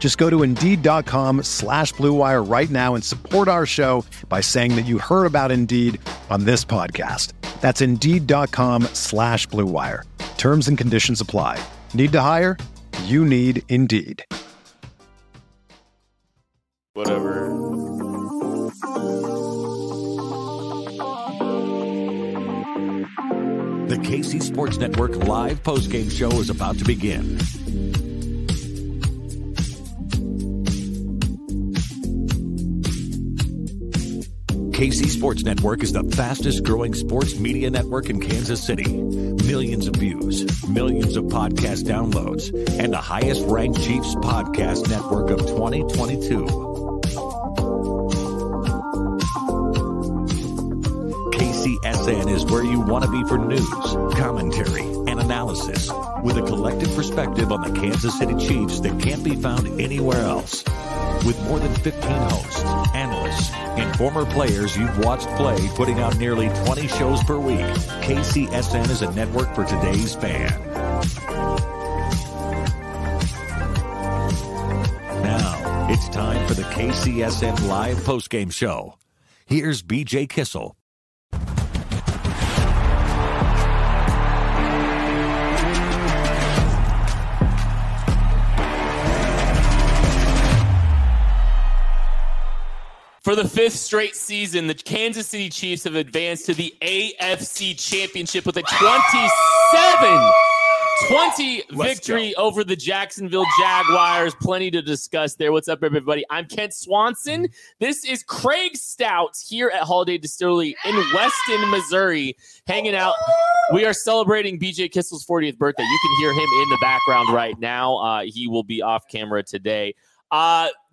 Just go to Indeed.com/Blue Wire right now and support our show by saying that you heard about Indeed on this podcast. That's Indeed.com/Blue Wire. Terms and conditions apply. Need to hire? You need Indeed. Whatever. The KC Sports Network live postgame show is about to begin. KC Sports Network is the fastest growing sports media network in Kansas City. Millions of views, millions of podcast downloads, and the highest ranked Chiefs podcast network of 2022. KCSN is where you want to be for news, commentary, and analysis with a collective perspective on the Kansas City Chiefs that can't be found anywhere else. With more than 15 hosts, analysts, and former players you've watched play, putting out nearly 20 shows per week, KCSN is a network for today's fan. Now, it's time for the KCSN live postgame show. Here's BJ Kissel. For the fifth straight season, the Kansas City Chiefs have advanced to the AFC Championship with a 27-20 victory over the Jacksonville Jaguars. Plenty to discuss there. What's up, everybody? I'm Kent Swanson. This is Craig Stout here at Holiday Distillery in Weston, Missouri, hanging out. We are celebrating BJ Kissel's 40th birthday. You can hear him in the background right now. He will be off camera today.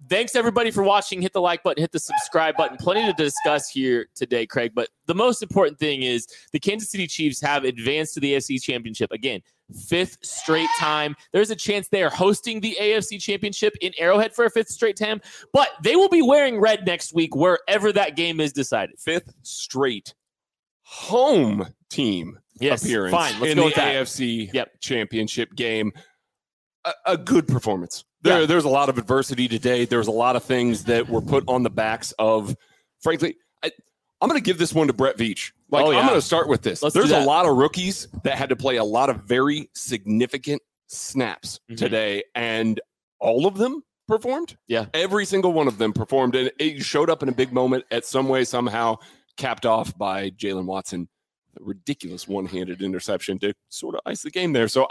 Thanks everybody for watching. Hit the like button, hit the subscribe button. Plenty to discuss here today, Craig. But the most important thing is the Kansas City Chiefs have advanced to the AFC Championship. Again, fifth straight time. There's a chance they are hosting the AFC Championship in Arrowhead for a fifth straight time. But they will be wearing red next week wherever that game is decided. Fifth straight home team appearance in the AFC Championship game. A good performance. There's a lot of adversity today. There's a lot of things that were put on the backs of, frankly, I'm going to give this one to Brett Veach. I'm going to start with this. There's a lot of rookies that had to play a lot of very significant snaps today, and all of them performed. Yeah. Every single one of them performed, and it showed up in a big moment at some way, somehow, capped off by Jalen Watson. A ridiculous one-handed interception to sort of ice the game there. So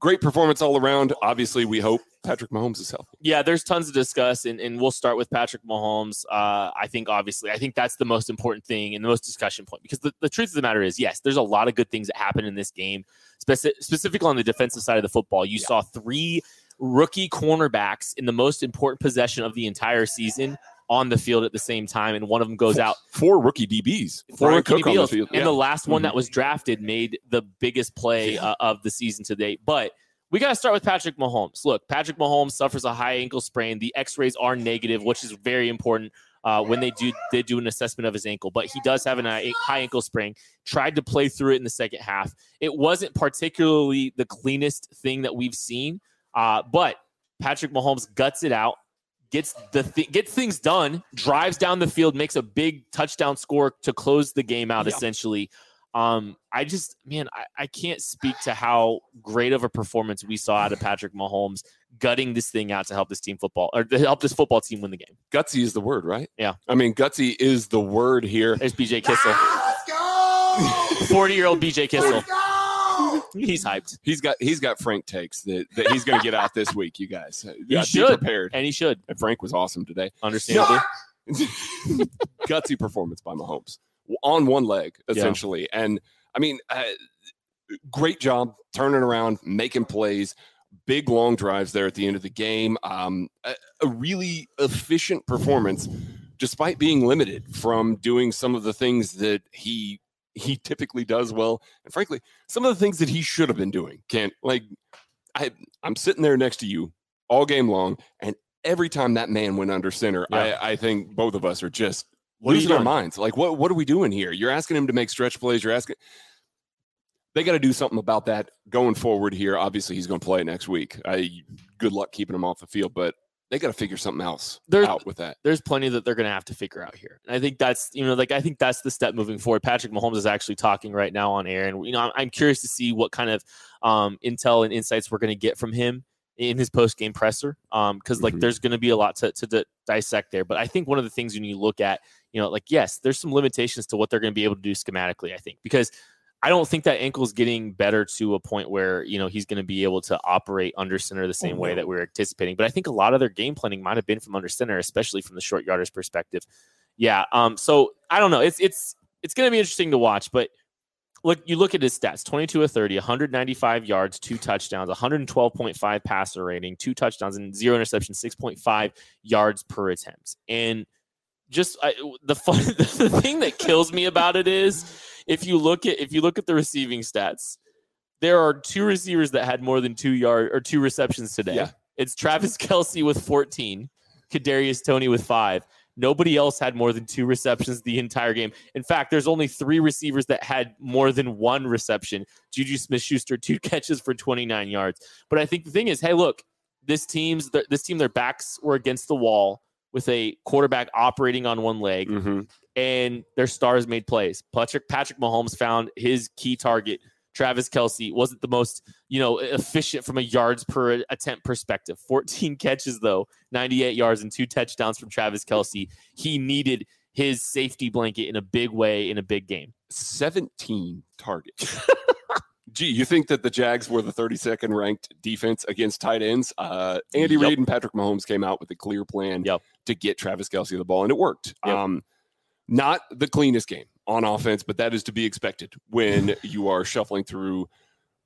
great performance all around. Obviously, we hope Patrick Mahomes is healthy. Yeah, there's tons to discuss, and we'll start with Patrick Mahomes. I think that's the most important thing and the most discussion point, because the truth of the matter is, yes, there's a lot of good things that happen in this game, specifically on the defensive side of the football. You saw three rookie cornerbacks in the most important possession of the entire season on the field at the same time, and one of them goes out. Four rookie DBs. Four rookie DBs. On the field. And the last one that was drafted made the biggest play of the season to date. But we got to start with Patrick Mahomes. Look, Patrick Mahomes suffers a high ankle sprain. The x-rays are negative, which is very important when they do an assessment of his ankle. But he does have a high ankle sprain. Tried to play through it in the second half. It wasn't particularly the cleanest thing that we've seen, but Patrick Mahomes guts it out. Gets things done, drives down the field, makes a big touchdown score to close the game out, essentially. I can't speak to how great of a performance we saw out of Patrick Mahomes gutting this thing out to help this team football, or to help this football team win the game. Gutsy is the word, right? Yeah. I mean, gutsy is the word here. There's BJ Kissel. Ah, let's go! 40-year-old BJ Kissel. He's hyped. He's got Frank takes that he's going to get out this week, you guys. He should. Be prepared. And he should. And Frank was awesome today. Understandably. Gutsy performance by Mahomes. On one leg, essentially. Yeah. And, I mean, great job turning around, making plays. Big long drives there at the end of the game. A really efficient performance, despite being limited from doing some of the things that he typically does well, and frankly, some of the things that he should have been doing. Kent, like I'm sitting there next to you all game long, and every time that man went under center, yeah. I think both of us are just losing our minds. Like, what are we doing here? You're asking him to make stretch plays. You're asking. They got to do something about that going forward here. Obviously, he's going to play next week. Good luck keeping him off the field, but they got to figure something else out with that. There's plenty that they're going to have to figure out here. And I think that's, I think that's the step moving forward. Patrick Mahomes is actually talking right now on air, and I'm curious to see what kind of intel and insights we're going to get from him in his post-game presser, because there's going to be a lot to dissect there. But I think one of the things when you look at, yes, there's some limitations to what they're going to be able to do schematically. I think because I don't think that ankle's getting better to a point where, he's going to be able to operate under center the same way that we were anticipating. But I think a lot of their game planning might have been from under center, especially from the short yarders perspective. Yeah. So I don't know. It's going to be interesting to watch. But look at his stats: 22 of 30, 195 yards, 2 touchdowns, 112.5 passer rating, 2 touchdowns and 0 interceptions, 6.5 yards per attempt. And just the thing that kills me about it is, If you look at the receiving stats, there are 2 receivers that had more than 2 receptions today. Yeah. It's Travis Kelce with 14, Kadarius Toney with 5. Nobody else had more than 2 receptions the entire game. In fact, there's only 3 receivers that had more than 1 reception. Juju Smith-Schuster, 2 catches for 29 yards. But I think the thing is, hey, look, this team, their backs were against the wall with a quarterback operating on one leg. Mm-hmm. And their stars made plays. Patrick Mahomes found his key target. Travis Kelce wasn't the most, efficient from a yards per attempt perspective. 14 catches, though, 98 yards and 2 touchdowns from Travis Kelce. He needed his safety blanket in a big way in a big game. 17 targets. Gee, you think that the Jags were the 32nd ranked defense against tight ends? Andy Reid and Patrick Mahomes came out with a clear plan to get Travis Kelce the ball, and it worked. Yep. Not the cleanest game on offense, but that is to be expected when you are shuffling through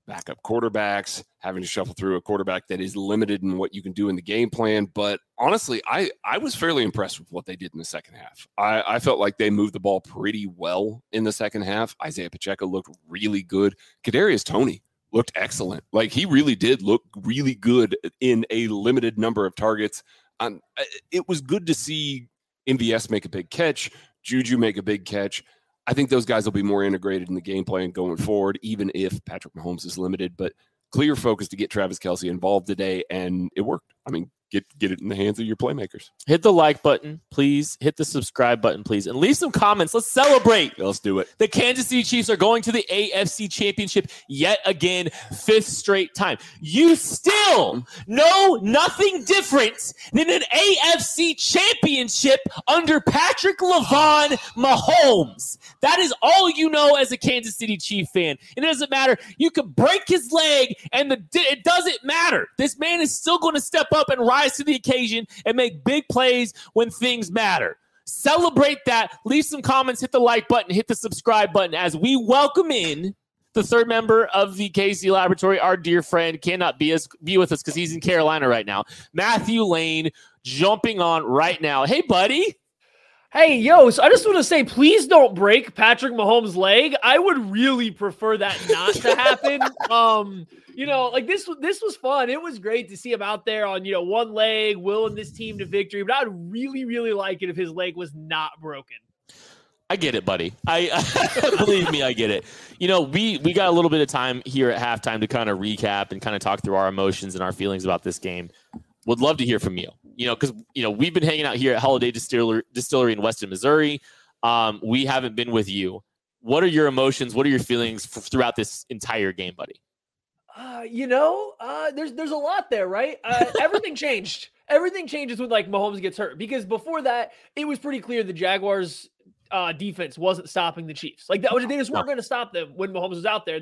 backup quarterbacks, having to shuffle through a quarterback that is limited in what you can do in the game plan. But honestly, I was fairly impressed with what they did in the second half. I felt like they moved the ball pretty well in the second half. Isaiah Pacheco looked really good. Kadarius Toney looked excellent. Like, he really did look really good in a limited number of targets. It was good to see MVS make a big catch. Juju make a big catch. I think those guys will be more integrated in the game plan going forward, even if Patrick Mahomes is limited. But clear focus to get Travis Kelce involved today, and it worked. I mean, get it in the hands of your playmakers. Hit the like button, please. Hit the subscribe button, please. And leave some comments. Let's celebrate. Let's do it. The Kansas City Chiefs are going to the AFC Championship yet again, 5th straight time. You still know nothing different than an AFC Championship under Patrick Levon Mahomes. That is all you know as a Kansas City Chief fan. It doesn't matter. You could break his leg, and it doesn't matter. This man is still going to step up and ride to the occasion and make big plays when things matter. Celebrate that. Leave some comments, hit the like button, hit the subscribe button as we welcome in the third member of the KC Laboratory. Our dear friend cannot be with us because he's in Carolina right now. Matthew Lane jumping on right now. Hey, buddy. Hey, yo, so I just want to say, please don't break Patrick Mahomes' leg. I would really prefer that not to happen. This was fun. It was great to see him out there on, one leg, willing this team to victory. But I'd really, really like it if his leg was not broken. I get it, buddy. I believe me, I get it. We got a little bit of time here at halftime to kind of recap and kind of talk through our emotions and our feelings about this game. Would love to hear from you. Because we've been hanging out here at Holiday Distillery in Weston, Missouri. We haven't been with you. What are your emotions? What are your feelings throughout this entire game, buddy? There's a lot there, right? Everything changed. Everything changes when Mahomes gets hurt, because before that, it was pretty clear the Jaguars defense wasn't stopping the Chiefs. Like that, they just weren't going to stop them when Mahomes was out there.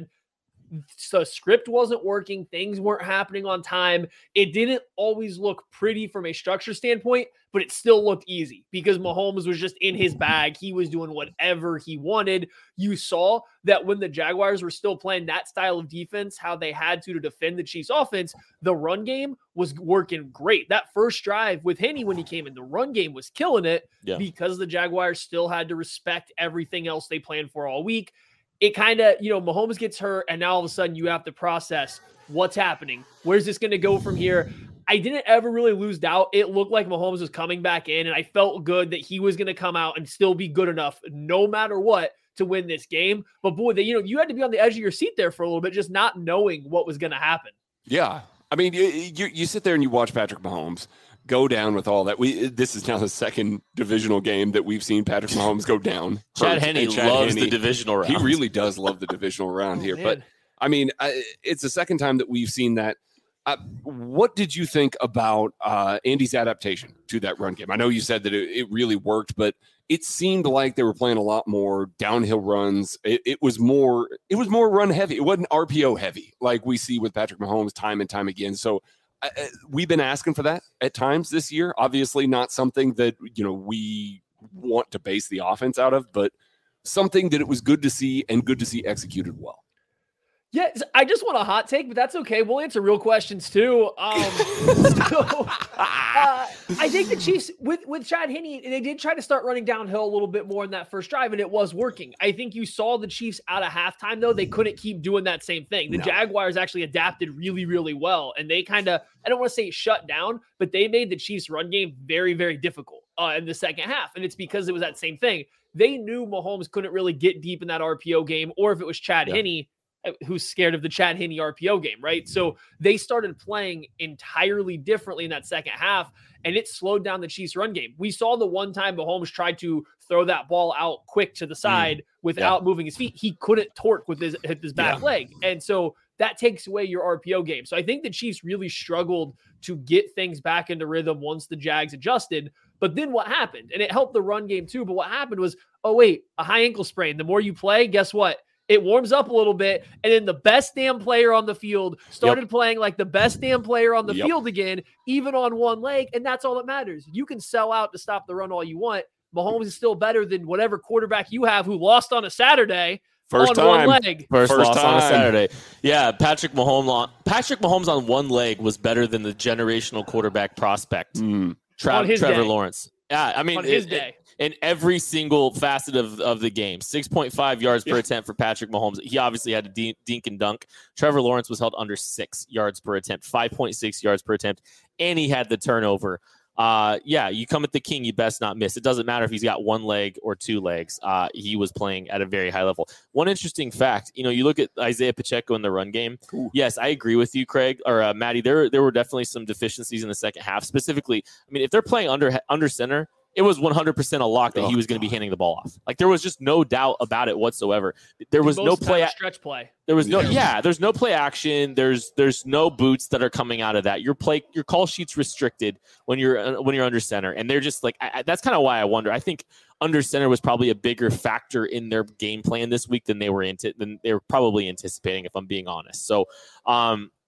The script wasn't working. Things weren't happening on time. It didn't always look pretty from a structure standpoint, but it still looked easy because Mahomes was just in his bag. He was doing whatever he wanted. You saw that when the Jaguars were still playing that style of defense, how they had to defend the Chiefs offense, the run game was working great. That first drive with Henne when he came in, the run game was killing it because the Jaguars still had to respect everything else they planned for all week. It kind of, you know, Mahomes gets hurt, and now all of a sudden you have to process what's happening. Where's this going to go from here? I didn't ever really lose doubt. It looked like Mahomes was coming back in, and I felt good that he was going to come out and still be good enough no matter what to win this game. But boy, you know, you had to be on the edge of your seat there for a little bit, just not knowing what was going to happen. Yeah. I mean, you sit there and you watch Patrick Mahomes go down with all that. This is now the second divisional game that we've seen Patrick Mahomes go down. Chad Henne loves the divisional round. He really does love the divisional round here. Man. But I mean, it's the second time that we've seen that. What did you think about Andy's adaptation to that run game? I know you said that it really worked, but it seemed like they were playing a lot more downhill runs. It was more run heavy. It wasn't RPO heavy like we see with Patrick Mahomes time and time again. So we've been asking for that at times this year. Obviously not something that, you know, we want to base the offense out of, but something that it was good to see and good to see executed well. Yeah, I just want a hot take, but that's okay. We'll answer real questions too. I think the Chiefs with Chad Henne, they did try to start running downhill a little bit more in that first drive, and it was working. I think you saw the Chiefs out of halftime, though. They couldn't keep doing that same thing. The Jaguars actually adapted really, really well, and they kind of, I don't want to say shut down, but they made the Chiefs' run game very, very difficult in the second half, and it's because it was that same thing. They knew Mahomes couldn't really get deep in that RPO game, or if it was Chad Henne, who's scared of the Chad Henne RPO game, right? So they started playing entirely differently in that second half, and it slowed down the Chiefs' run game. We saw the one time Mahomes tried to throw that ball out quick to the side without moving his feet. He couldn't torque with his back leg. And so that takes away your RPO game. So I think the Chiefs really struggled to get things back into rhythm once the Jags adjusted. But then what happened? And it helped the run game too. But what happened was, oh, wait, a high ankle sprain. The more you play, guess what? It warms up a little bit, and then the best damn player on the field started playing like the best damn player on the field again, even on one leg, and that's all that matters. You can sell out to stop the run all you want. Mahomes is still better than whatever quarterback you have who lost on a Saturday on one leg. First loss on a Saturday. Yeah, Patrick Mahomes on one leg was better than the generational quarterback prospect, Trevor Lawrence. Yeah, I mean, on his day. In every single facet of the game, 6.5 yards per attempt for Patrick Mahomes. He obviously had to dink and dunk. Trevor Lawrence was held under 6 yards per attempt, 5.6 yards per attempt, and he had the turnover. You come at the king, you best not miss. It doesn't matter if he's got one leg or two legs. He was playing at a very high level. One interesting fact, you know, you look at Isaiah Pacheco in the run game. Ooh. Yes, I agree with you, Craig, or Maddie. There were definitely some deficiencies in the second half. Specifically, I mean, if they're playing under center, it was 100% a lock that he was going to be handing the ball off. Like, there was just no doubt about it whatsoever. There was no play stretch play. There was no there's no play action. There's no boots that are coming out of that. Your call sheet's restricted when you're under center, and they're just like that's kind of why I wonder. I think under center was probably a bigger factor in their game plan this week than they were probably anticipating, if I'm being honest. So,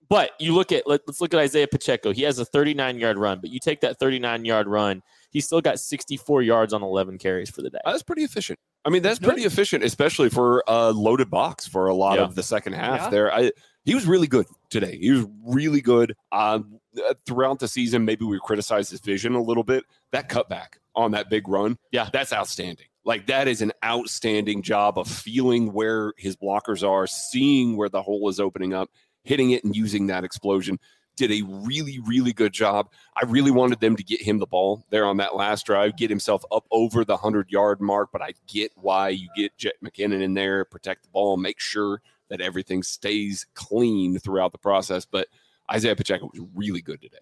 but you look at let's look at Isaiah Pacheco. He has a 39-yard run, but you take that 39-yard run. He still got 64 yards on 11 carries for the day. That's pretty efficient. I mean, that's pretty efficient, especially for a loaded box for a lot of the second half there. He was really good today. He was really good throughout the season. Maybe we criticized his vision a little bit. That cutback on that big run, that's outstanding. Like, that is an outstanding job of feeling where his blockers are, seeing where the hole is opening up, hitting it and using that explosion. Did a really, really good job. I really wanted them to get him the ball there on that last drive, get himself up over the 100-yard mark, but I get why you get Jet McKinnon in there, protect the ball, make sure that everything stays clean throughout the process. But Isaiah Pacheco was really good today.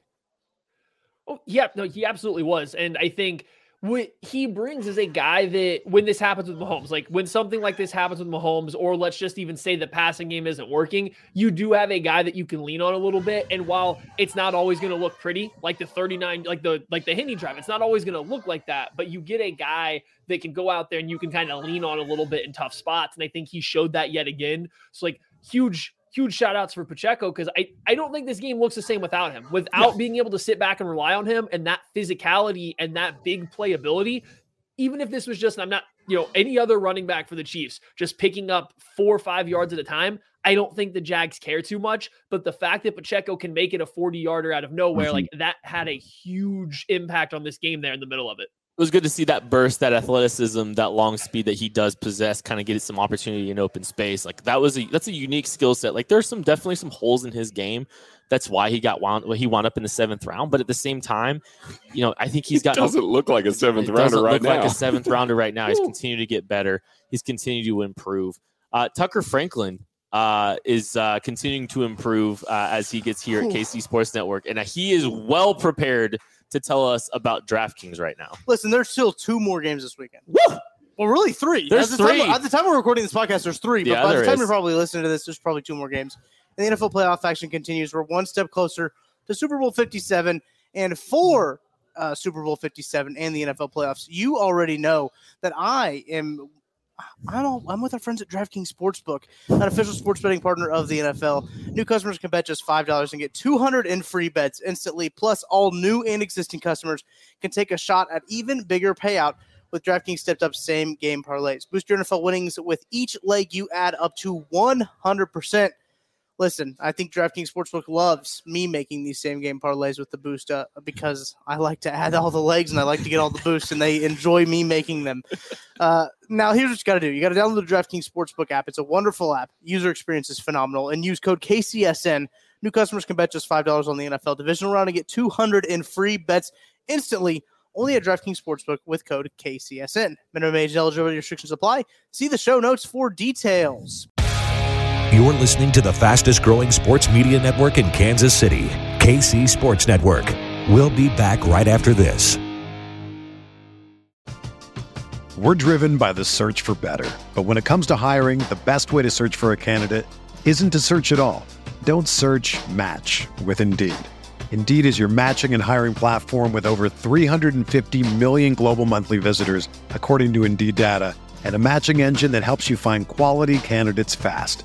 Oh, yeah, no, he absolutely was. And I think what he brings is a guy that when this happens with Mahomes, like when something like this happens with Mahomes, or let's just even say the passing game isn't working, you do have a guy that you can lean on a little bit. And while it's not always going to look pretty, like the 39, like the Henne drive, it's not always going to look like that, but you get a guy that can go out there and you can kind of lean on a little bit in tough spots. And I think he showed that yet again. So like huge shout outs for Pacheco, because I don't think this game looks the same without him, without being able to sit back and rely on him and that physicality and that big playability. Even if this was just, I'm not, any other running back for the Chiefs just picking up 4 or 5 yards at a time, I don't think the Jags care too much. But the fact that Pacheco can make it a 40-yarder out of nowhere, like that had a huge impact on this game there in the middle of it. It was good to see that burst, that athleticism, that long speed that he does possess, kind of get some opportunity in open space. Like that's a unique skill set. Like there's definitely some holes in his game. That's why he wound up in the 7th round. But at the same time, I think he's got. It doesn't look like a 7th rounder right now. He's continued to get better. He's continued to improve. Tucker Franklin is continuing to improve as he gets here at KC Sports Network, and he is well prepared to tell us about DraftKings right now. Listen, there's still 2 more games this weekend. Woo! Well, really 3. There's 3. At the time we're recording this podcast, there's 3. But by the time you're probably listening to this, there's probably 2 more games. And the NFL playoff action continues. We're one step closer to Super Bowl 57. And for Super Bowl 57 and the NFL playoffs, you already know that I'm with our friends at DraftKings Sportsbook, an official sports betting partner of the NFL. New customers can bet just $5 and get $200 in free bets instantly. Plus, all new and existing customers can take a shot at even bigger payout with DraftKings stepped-up same-game parlays. Boost your NFL winnings with each leg you add up to 100%. Listen, I think DraftKings Sportsbook loves me making these same-game parlays with the boost because I like to add all the legs and I like to get all the boosts, and they enjoy me making them. Now, here's what you got to do. You got to download the DraftKings Sportsbook app. It's a wonderful app. User experience is phenomenal. And use code KCSN. New customers can bet just $5 on the NFL divisional round and get $200 in free bets instantly. Only at DraftKings Sportsbook with code KCSN. Minimum age and eligibility restrictions apply. See the show notes for details. You're listening to the fastest-growing sports media network in Kansas City, KC Sports Network. We'll be back right after this. We're driven by the search for better. But when it comes to hiring, the best way to search for a candidate isn't to search at all. Don't search, match with Indeed. Indeed is your matching and hiring platform with over 350 million global monthly visitors, according to Indeed data, and a matching engine that helps you find quality candidates fast.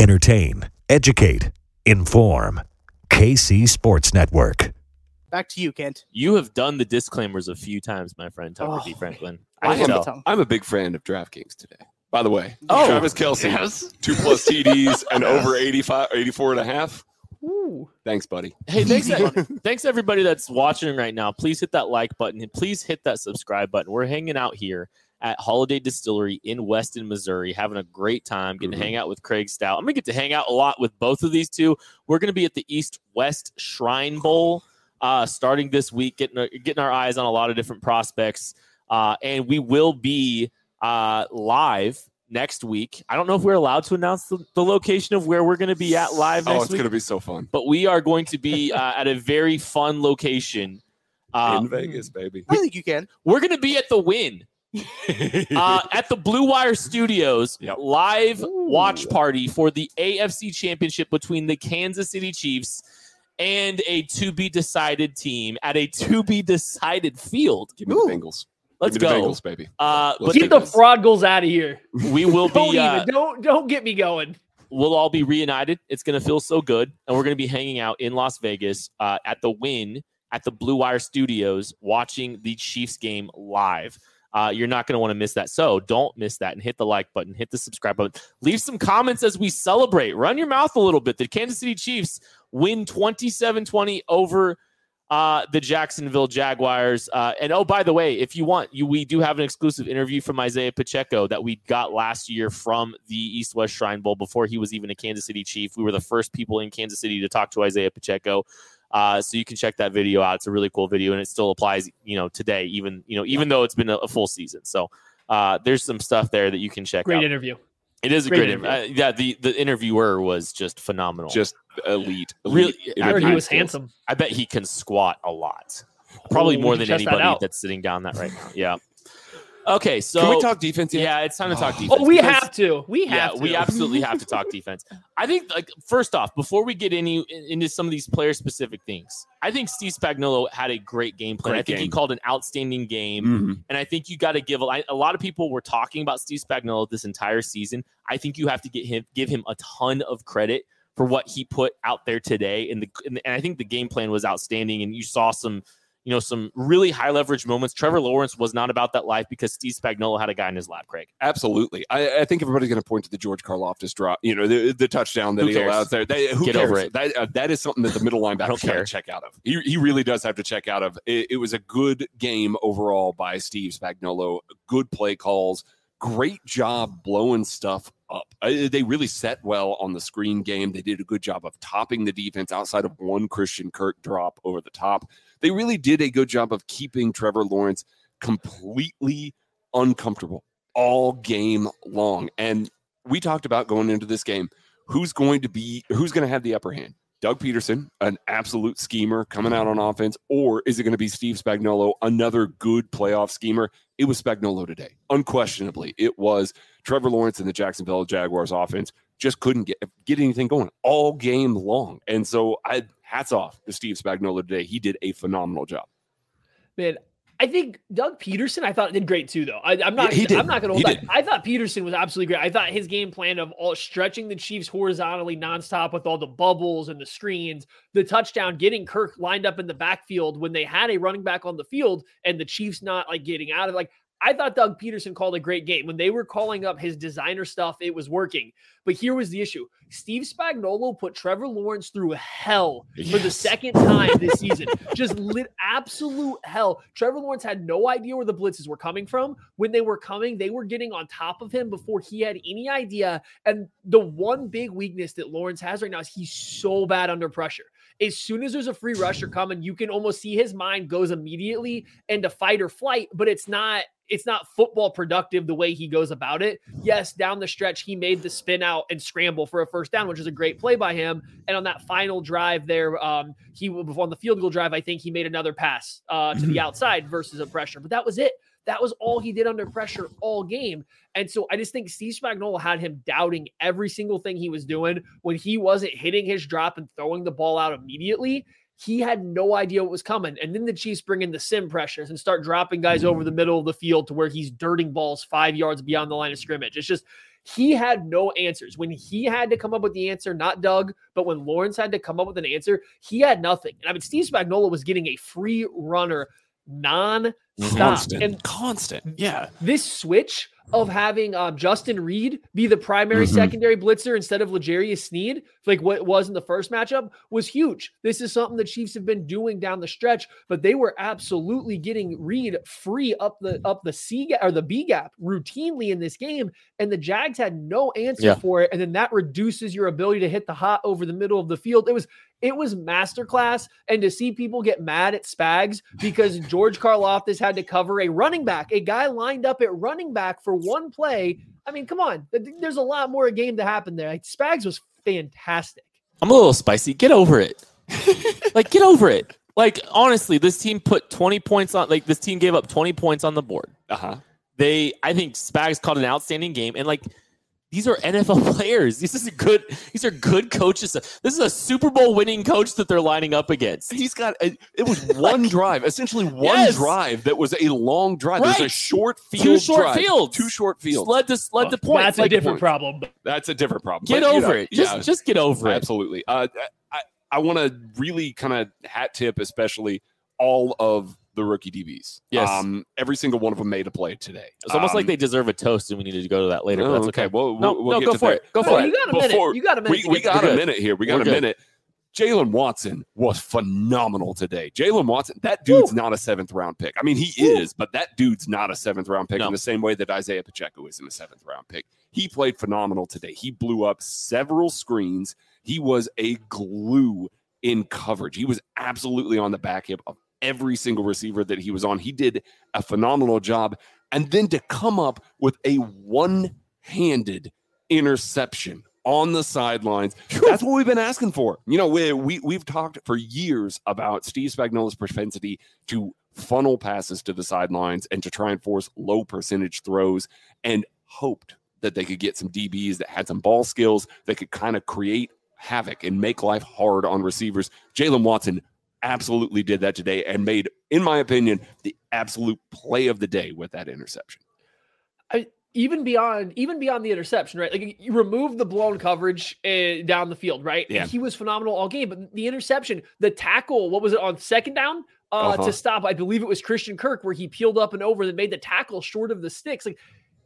Entertain, educate, inform. KC Sports Network. Back to you, Kent. You have done the disclaimers a few times, my friend, Tucker D. Franklin. I'm a big fan of DraftKings today. By the way, Travis Kelce, 2+ TDs and over 84.5. Ooh. Thanks, buddy. Hey, thanks everybody that's watching right now. Please hit that like button and please hit that subscribe button. We're hanging out here at Holiday Distillery in Weston, Missouri, having a great time, getting to hang out with Craig Stout. I'm going to get to hang out a lot with both of these two. We're going to be at the East-West Shrine Bowl starting this week, getting our eyes on a lot of different prospects. And we will be live next week. I don't know if we're allowed to announce the location of where we're going to be at live next week. Oh, it's going to be so fun. But we are going to be at a very fun location. In Vegas, baby. I think you can. We're going to be at the Wynn. At the Blue Wire Studios, live watch party for the AFC Championship between the Kansas City Chiefs and a to-be-decided team at a to-be-decided field. Give me the Bengals. Let's go. The Bengals, baby. But keep the fraud goals out of here. We will be. Don't get me going. We'll all be reunited. It's going to feel so good, and we're going to be hanging out in Las Vegas at the Wynn at the Blue Wire Studios, watching the Chiefs game live. You're not going to want to miss that. So don't miss that and hit the like button, hit the subscribe button. Leave some comments as we celebrate. Run your mouth a little bit. The Kansas City Chiefs win 27-20 over the Jacksonville Jaguars. And oh, by the way, if you want, we do have an exclusive interview from Isaiah Pacheco that we got last year from the East West Shrine Bowl before he was even a Kansas City Chief. We were the first people in Kansas City to talk to Isaiah Pacheco. So you can check that video out. It's a really cool video, and it still applies, today, even though it's been a full season. So there's some stuff there that you can check out. Great interview. It is a great interview. Yeah, the interviewer was just phenomenal. Just elite. Really, I heard he was handsome. I bet he can squat a lot. Probably more than anybody that's sitting down that right now. Yeah. Okay, so can we talk defense? Yeah, it's time to talk defense. Oh, we have to. We absolutely have to talk defense. I think, first off, before we get into some of these player-specific things, I think Steve Spagnuolo had a great game plan. I think he called an outstanding game, and I think you got to give a lot of people were talking about Steve Spagnuolo this entire season. I think you have to give him a ton of credit for what he put out there today, and I think the game plan was outstanding, and you saw some. Some really high leverage moments. Trevor Lawrence was not about that life because Steve Spagnuolo had a guy in his lap, Craig. Absolutely. I think everybody's going to point to the George Karlaftis drop, the touchdown that he allows there. Who cares? Get over it. That is something that the middle linebacker got to check out of. He really does have to check out of. It was a good game overall by Steve Spagnuolo. Good play calls. Great job blowing stuff up. They really set well on the screen game. They did a good job of topping the defense outside of one Christian Kirk drop over the top. They really did a good job of keeping Trevor Lawrence completely uncomfortable all game long. And we talked about going into this game, who's going to have the upper hand? Doug Peterson, an absolute schemer coming out on offense, or is it going to be Steve Spagnuolo, another good playoff schemer? It was Spagnuolo today. Unquestionably, it was Trevor Lawrence and the Jacksonville Jaguars offense just couldn't get anything going all game long. And so hats off to Steve Spagnuolo today. He did a phenomenal job. Man, I think Doug Peterson, I thought did great too, though. I'm not going to hold back. I thought Peterson was absolutely great. I thought his game plan of all stretching the Chiefs horizontally nonstop with all the bubbles and the screens, the touchdown, getting Kirk lined up in the backfield when they had a running back on the field and the Chiefs not getting out of I thought Doug Peterson called a great game. When they were calling up his designer stuff, it was working. But here was the issue. Steve Spagnuolo put Trevor Lawrence through hell for the second time this season. Just lit absolute hell. Trevor Lawrence had no idea where the blitzes were coming from. When they were coming, they were getting on top of him before he had any idea. And the one big weakness that Lawrence has right now is he's so bad under pressure. As soon as there's a free rusher coming, you can almost see his mind goes immediately into fight or flight, but it's not football productive the way he goes about it. Yes, down the stretch, he made the spin out and scramble for a first down, which is a great play by him. And on that final drive there, on the field goal drive, I think he made another pass to the outside versus a pressure. But that was it. That was all he did under pressure all game. And so I just think Steve Spagnuolo had him doubting every single thing he was doing. When he wasn't hitting his drop and throwing the ball out immediately, he had no idea what was coming. And then the Chiefs bring in the sim pressures and start dropping guys over the middle of the field to where he's dirting balls 5 yards beyond the line of scrimmage. It's just he had no answers. When he had to come up with the answer, not Doug, but when Lawrence had to come up with an answer, he had nothing. And Steve Spagnuolo was getting a free runner constant. Yeah. This switch of having Justin Reed be the primary secondary blitzer instead of L'Jarius Sneed, like what it was in the first matchup, was huge. This is something the Chiefs have been doing down the stretch, but they were absolutely getting Reed free up the C gap or the B gap routinely in this game, and the Jags had no answer for it. And then that reduces your ability to hit the hot over the middle of the field. It was masterclass, and to see people get mad at Spags because George Karlaftis had to cover a running back, a guy lined up at running back for one play. I mean, come on. There's a lot more game to happen there. Like, Spags was fantastic. I'm a little spicy. Get over it. Like, get over it. Like, honestly, this team put 20 points on. Like, this team gave up 20 points on the board. I think Spags called an outstanding game. And, like, these are NFL players. These are good coaches. This is a Super Bowl winning coach that they're lining up against. He's got. It was one like, drive, essentially one drive that was a long drive. Right. It was a short field. Two short fields. Led to points. That's like a different problem. That's a different problem. Get but, over it. Just get over it. Absolutely. I want to really kind of hat tip, especially all of the rookie DBs. Yes. Every single one of them made a play today. It's almost like they deserve a toast, and we need to go to that later. But that's okay. We'll go for it. You got a minute. We got a minute here. Jalen Watson was phenomenal today. Jalen Watson, that dude's not a seventh-round pick. I mean, he is, but that dude's not a seventh-round pick in the same way that Isaiah Pacheco isn't a seventh-round pick. He played phenomenal today. He blew up several screens. He was a glue in coverage. He was absolutely on the back hip of every single receiver that he was on. He did a phenomenal job. And then to come up with a one-handed interception on the sidelines, that's what we've been asking for. You know, we've talked for years about Steve Spagnuolo's propensity to funnel passes to the sidelines and to try and force low percentage throws, and hoped that they could get some DBs that had some ball skills that could kind of create havoc and make life hard on receivers. Jalen Watson absolutely did that today and made, in my opinion, the absolute play of the day with that interception. Even beyond the interception, right? Like, you remove the blown coverage down the field, right? Yeah. He was phenomenal all game, but the interception, the tackle, what was it on second down to stop? I believe it was Christian Kirk, where he peeled up and over that made the tackle short of the sticks. Like,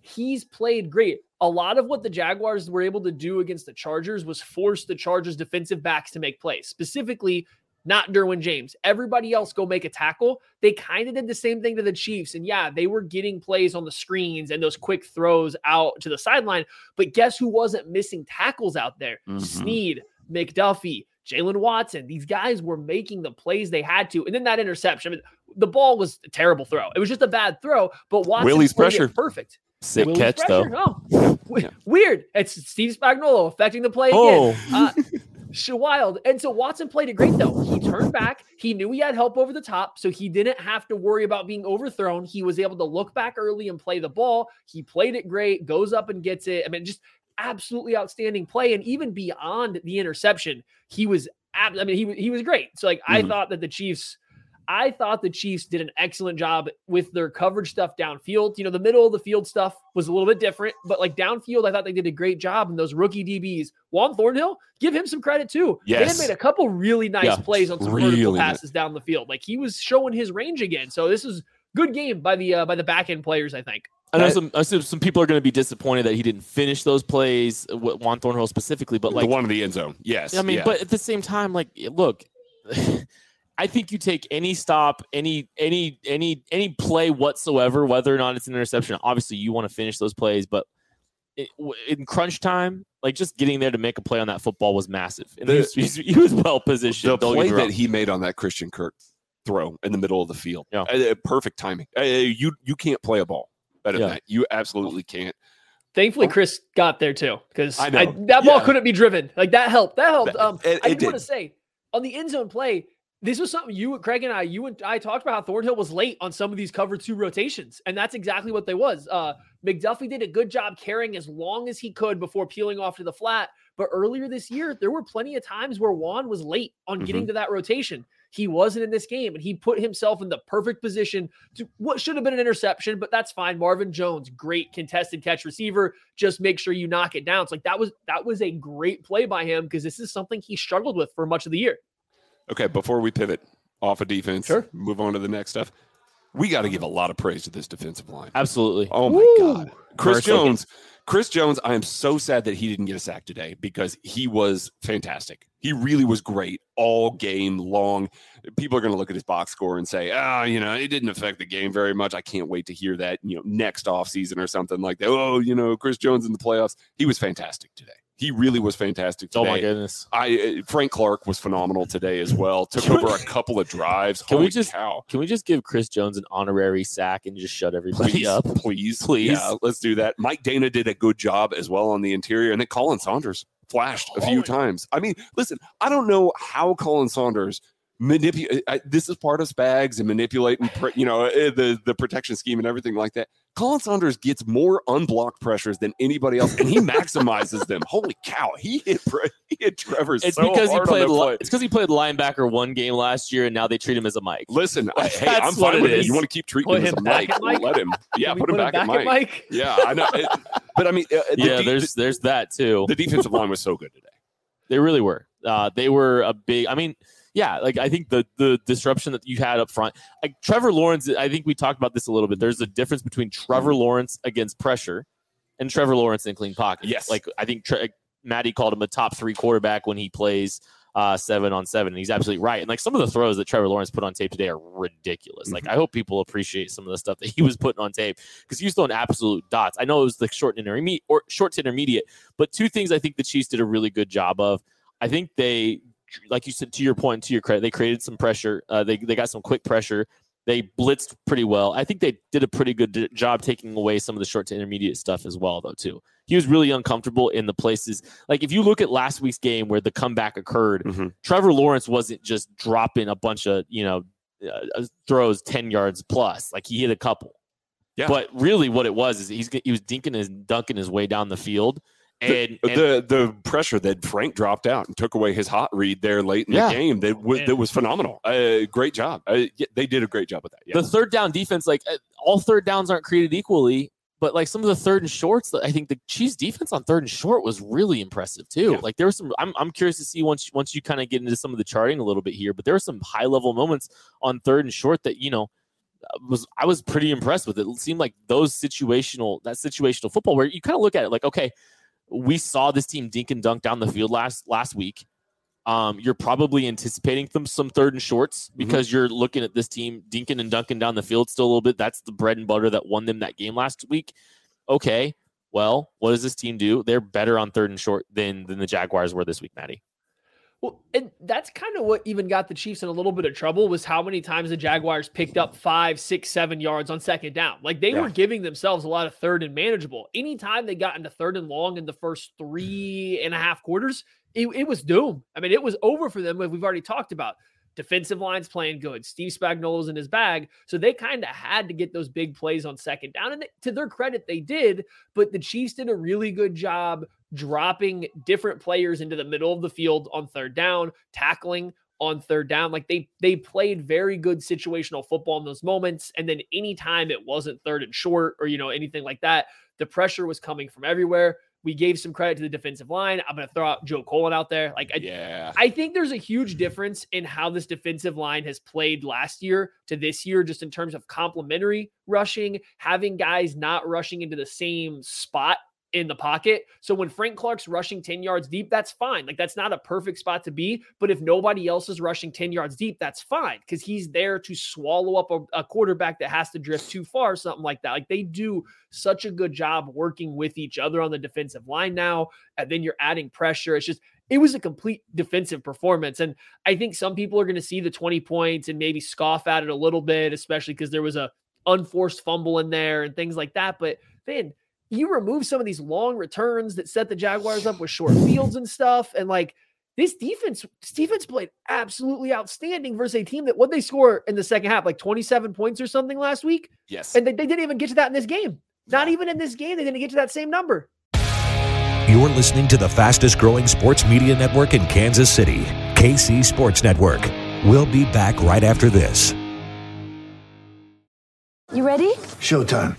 he's played great. A lot of what the Jaguars were able to do against the Chargers was force the Chargers defensive backs to make plays, specifically not Derwin James. Everybody else go make a tackle. They kind of did the same thing to the Chiefs. And yeah, they were getting plays on the screens and those quick throws out to the sideline. But guess who wasn't missing tackles out there? Sneed, McDuffie, Jalen Watson. These guys were making the plays they had to. And then that interception, I mean, the ball was a terrible throw. It was just a bad throw, but Watson Willie's pressure perfect. Sick Willie's catch pressure, though. Oh. Yeah. Weird. It's Steve Spagnuolo affecting the play again. Wild. And so Watson played it great, though. He turned back. He knew he had help over the top, so he didn't have to worry about being overthrown. He was able to look back early and play the ball. He played it great, goes up and gets it. I mean, just absolutely outstanding play. And even beyond the interception, he was he was great. So, like, I thought the Chiefs did an excellent job with their coverage stuff downfield. You know, the middle of the field stuff was a little bit different, but like downfield, I thought they did a great job. And those rookie DBs, Juan Thornhill, give him some credit too. Yes. They made a couple really nice plays on some vertical passes down the field. Like, he was showing his range again. So this is good game by the back end players, I think. I assume some people are going to be disappointed that he didn't finish those plays, Juan Thornhill specifically, but like the one in the end zone. Yes. I mean, but at the same time, like, look, I think you take any stop, any play whatsoever, whether or not it's an interception. Obviously, you want to finish those plays, but in crunch time, like, just getting there to make a play on that football was massive. And he was well positioned. The play that he made on that Christian Kirk throw in the middle of the field, perfect timing. You can't play a ball better than that. You absolutely can't. Thankfully, Chris got there too, because that ball couldn't be driven. Like, that helped. I do want to say on the end zone play. This was something Craig and I talked about, how Thornhill was late on some of these cover two rotations, and that's exactly what they was. McDuffie did a good job carrying as long as he could before peeling off to the flat. But earlier this year, there were plenty of times where Juan was late on getting to that rotation. He wasn't in this game, and he put himself in the perfect position to what should have been an interception, but that's fine. Marvin Jones, great contested catch receiver. Just make sure you knock it down. It's like that was a great play by him, because this is something he struggled with for much of the year. Okay, before we pivot off of defense, move on to the next stuff, we got to give a lot of praise to this defensive line. Absolutely. Oh, my God. Chris Jones, I am so sad that he didn't get a sack today, because he was fantastic. He really was great all game long. People are going to look at his box score and say, it didn't affect the game very much. I can't wait to hear that, next offseason or something like that. Chris Jones in the playoffs. He was fantastic today. He really was fantastic today. Oh, my goodness. Frank Clark was phenomenal today as well. Took over a couple of drives. Can we just give Chris Jones an honorary sack and just shut everybody up? Please. Yeah, let's do that. Mike Dana did a good job as well on the interior. And then Colin Saunders flashed a few times. I mean, listen, I don't know how Colin Saunders this is part of Spags and manipulating, you know, the protection scheme and everything like that. Colin Saunders gets more unblocked pressures than anybody else, and he maximizes them. Holy cow, he hit Trevor so hard on that play. It's because he played linebacker one game last year, and now they treat him as a Mike. Listen, hey, I'm fine with it. You want to keep treating him as a Mike? Let him. Yeah, put him back at Mike. Yeah, I know. But I mean, there's that too. The defensive line was so good today. They really were. They were a big. I mean. Yeah, like I think the disruption that you had up front, like Trevor Lawrence, I think we talked about this a little bit. There's a difference between Trevor Lawrence against pressure and Trevor Lawrence in clean pockets. Yes. Like I think Maddie called him a top three quarterback when he plays 7-on-7, and he's absolutely right. And like some of the throws that Trevor Lawrence put on tape today are ridiculous. Like I hope people appreciate some of the stuff that he was putting on tape because he was throwing absolute dots. I know it was the short to intermediate, but two things I think the Chiefs did a really good job of. I think they, like you said, to your point, to your credit, they created some pressure. They got some quick pressure. They blitzed pretty well. I think they did a pretty good job taking away some of the short to intermediate stuff as well, though, too. He was really uncomfortable in the places. Like, if you look at last week's game where the comeback occurred, Trevor Lawrence wasn't just dropping a bunch of, you know, throws 10 yards plus. Like, he hit a couple. Yeah. But really what it was is he was dunking his way down the field. And the pressure that Frank dropped out and took away his hot read there late in the game that was phenomenal. Great job. They did a great job with that. Yeah. The third down defense, like all third downs aren't created equally, but like some of the third and shorts, I think the Chiefs defense on third and short was really impressive too. Yeah. Like there was some. I'm curious to see once you kind of get into some of the charting a little bit here, but there were some high level moments on third and short that, you know, I was pretty impressed with. It seemed like that situational football where you kind of look at it like, okay, we saw this team dink and dunk down the field last week. You're probably anticipating some third and shorts because you're looking at this team dinking and dunking down the field still a little bit. That's the bread and butter that won them that game last week. Okay, well, what does this team do? They're better on third and short than the Jaguars were this week, Maddie. Well, and that's kind of what even got the Chiefs in a little bit of trouble was how many times the Jaguars picked up 5, 6, 7 yards on second down. Like they were giving themselves a lot of third and manageable. Anytime they got into third and long in the first 3.5 quarters, it was doom. I mean, it was over for them. We've already talked about defensive lines playing good. Steve Spagnuolo's in his bag. So they kind of had to get those big plays on second down. And to their credit, they did. But the Chiefs did a really good job dropping different players into the middle of the field on third down, tackling on third down. Like they played very good situational football in those moments. And then anytime it wasn't third and short or, you know, anything like that, the pressure was coming from everywhere. We gave some credit to the defensive line. I'm going to throw out Joe Colin out there. Like, I think there's a huge difference in how this defensive line has played last year to this year, just in terms of complementary rushing, having guys not rushing into the same spot in the pocket. So when Frank Clark's rushing 10 yards deep, that's fine. Like that's not a perfect spot to be, but if nobody else is rushing 10 yards deep, that's fine. Cause he's there to swallow up a quarterback that has to drift too far or something like that. Like they do such a good job working with each other on the defensive line now. And then you're adding pressure. It was a complete defensive performance. And I think some people are going to see the 20 points and maybe scoff at it a little bit, especially cause there was a unforced fumble in there and things like that. But man, you remove some of these long returns that set the Jaguars up with short fields and stuff. And like this defense played absolutely outstanding versus a team that what they score in the second half, like 27 points or something last week. Yes. And they didn't even get to that in this game. Not even in this game. They didn't get to that same number. You're listening to the fastest growing sports media network in Kansas City, KC Sports Network. We'll be back right after this. You ready? Showtime.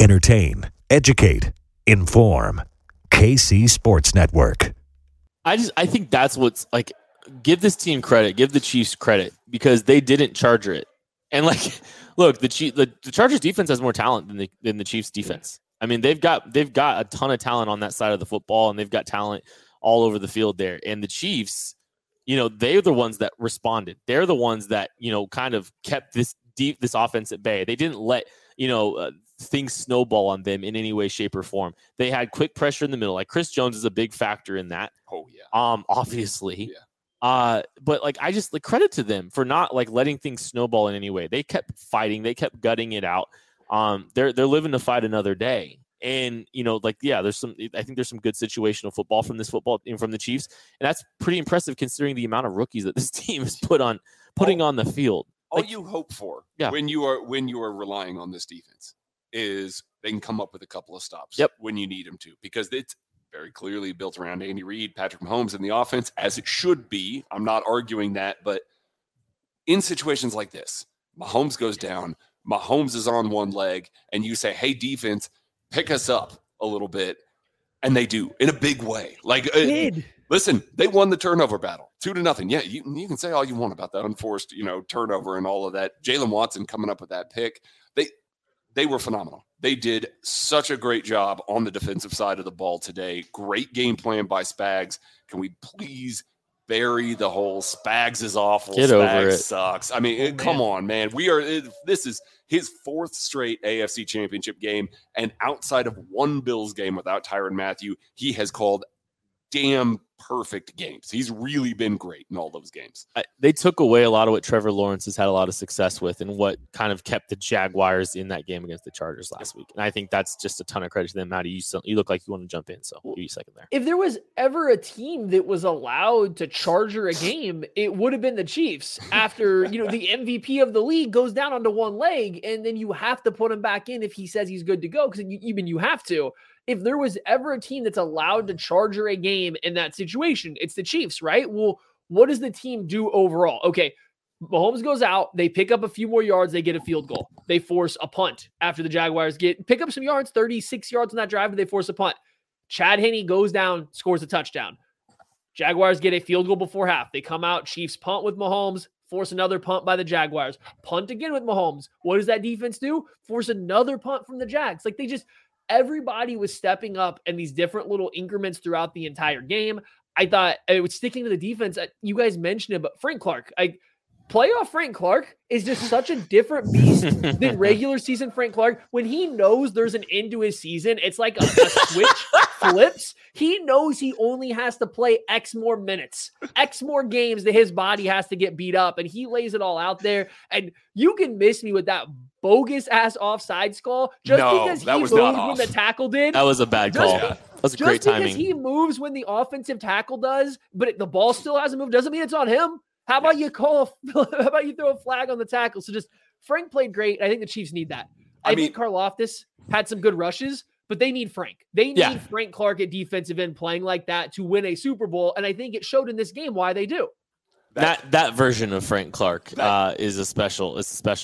Entertain, educate, inform. KC Sports Network. I think that's what's like. Give this team credit. Give the Chiefs credit because they didn't Charger it. And like, look, the Chargers defense has more talent than the Chiefs defense. I mean, they've got a ton of talent on that side of the football, and they've got talent all over the field there. And the Chiefs, you know, they're the ones that responded. They're the ones that, you know, kind of kept this offense at bay. They didn't let, you know, things snowball on them in any way, shape, or form. They had quick pressure in the middle. Like Chris Jones is a big factor in that. Oh yeah. Obviously. Yeah. But like I just like credit to them for not like letting things snowball in any way. They kept fighting. They kept gutting it out. They're living to fight another day. And you know, like yeah, I think there's some good situational football from this football team from the Chiefs, and that's pretty impressive considering the amount of rookies that this team is putting on the field. All you hope for when you are relying on this defense is they can come up with a couple of stops when you need them to, because it's very clearly built around Andy Reid, Patrick Mahomes, and the offense, as it should be. I'm not arguing that, but in situations like this, Mahomes goes down, Mahomes is on one leg, and you say, hey, defense, pick us up a little bit, and they do in a big way. Like, listen, they won the turnover battle 2-0. Yeah, you can say all you want about that unforced, you know, turnover and all of that. Jalen Watson coming up with that pick. They were phenomenal. They did such a great job on the defensive side of the ball today. Great game plan by Spags. Can we please bury the whole Spags is awful? Get Spags over it. Sucks. I mean, come on, man. This is his fourth straight AFC Championship game, and outside of one Bills game without Tyrann Mathieu, he has called damn perfect games. He's really been great in all those games. They took away a lot of what Trevor Lawrence has had a lot of success with, and what kind of kept the Jaguars in that game against the Chargers last week. And I think that's just a ton of credit to them. Maddie, you look like you want to jump in, so give you a second there. If there was ever a team that was allowed to Charger a game, it would have been the Chiefs after, you know, the MVP of the league goes down onto one leg, and then you have to put him back in if he says he's good to go, because even you have to. If there was ever a team that's allowed to Charger a game in that situation, it's the Chiefs, right? Well, what does the team do overall? Okay, Mahomes goes out. They pick up a few more yards. They get a field goal. They force a punt after the Jaguars pick up some yards, 36 yards on that drive, and they force a punt. Chad Henne goes down, scores a touchdown. Jaguars get a field goal before half. They come out, Chiefs punt with Mahomes, force another punt by the Jaguars. Punt again with Mahomes. What does that defense do? Force another punt from the Jags. Like, they just... everybody was stepping up in these different little increments throughout the entire game. I thought it was sticking to the defense. You guys mentioned it, but Frank Clark, playoff Frank Clark is just such a different beast than regular season Frank Clark. When he knows there's an end to his season, it's like a switch flips. He knows he only has to play X more minutes, X more games that his body has to get beat up, and he lays it all out there. And you can miss me with that bogus ass offsides call because he moved when the tackle did. That was a bad call. That's great timing. Just because he moves when the offensive tackle does, but the ball still hasn't moved, doesn't mean it's on him. How about you throw a flag on the tackle? So just Frank played great. I think the Chiefs need that. I think Karlaftis had some good rushes, but they need Frank. They need Frank Clark at defensive end playing like that to win a Super Bowl. And I think it showed in this game why they do. That version of Frank Clark is a special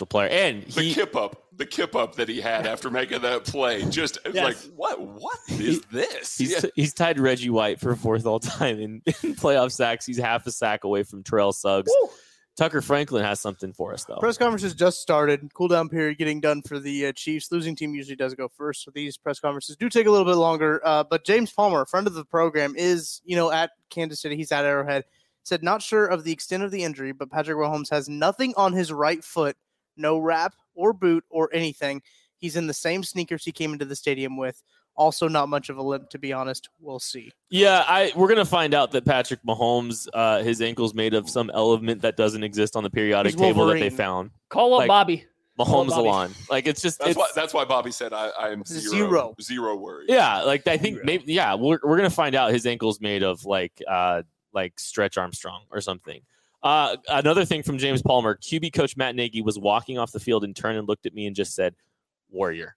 player, and the kip up that he had after making that play, just like what is this? He's tied Reggie White for fourth all time in playoff sacks. He's half a sack away from Terrell Suggs. Woo. Tucker Franklin has something for us though. Press conferences just started. Cool down period getting done for the Chiefs. Losing team usually does go first, so these press conferences do take a little bit longer. But James Palmer, a friend of the program, is at Kansas City. He's at Arrowhead. Said, not sure of the extent of the injury, but Patrick Mahomes has nothing on his right foot, no wrap or boot or anything. He's in the same sneakers he came into the stadium with. Also not much of a limp, to be honest. We'll see. Yeah, we're going to find out that Patrick Mahomes, his ankle's made of some element that doesn't exist on the periodic table that they found. Call up Bobby. Mahomes a line. Like, it's just that's why Bobby said I'm zero worries. Yeah, like I think maybe we're gonna find out his ankle's made of like Stretch Armstrong or something. Another thing from James Palmer, QB coach Matt Nagy was walking off the field and turned and looked at me and just said, "Warrior."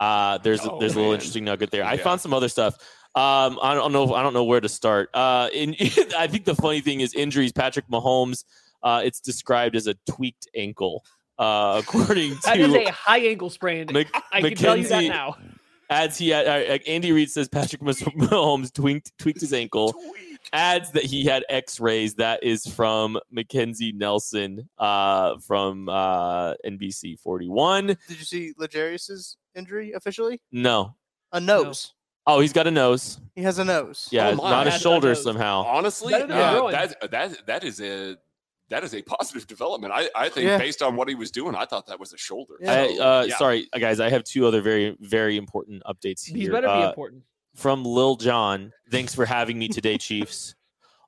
There's a little interesting nugget there. Yeah. I found some other stuff. I don't know where to start. I think the funny thing is injuries. Patrick Mahomes, it's described as a tweaked ankle. According to, that is a high ankle sprain. I can tell you that now. Andy Reid says Patrick Mahomes tweaked his ankle. Adds that he had X-rays. That is from Mackenzie Nelson from NBC 41. Did you see L'Jarius's injury officially? No. A nose. No. Oh, he's got a nose. He has a nose. Yeah, not a shoulder somehow. Honestly, that is a positive development. I think based on what he was doing, I thought that was a shoulder. Yeah. Sorry, guys, I have two other very, very important updates here. These better be important. From Lil John, thanks for having me today, Chiefs.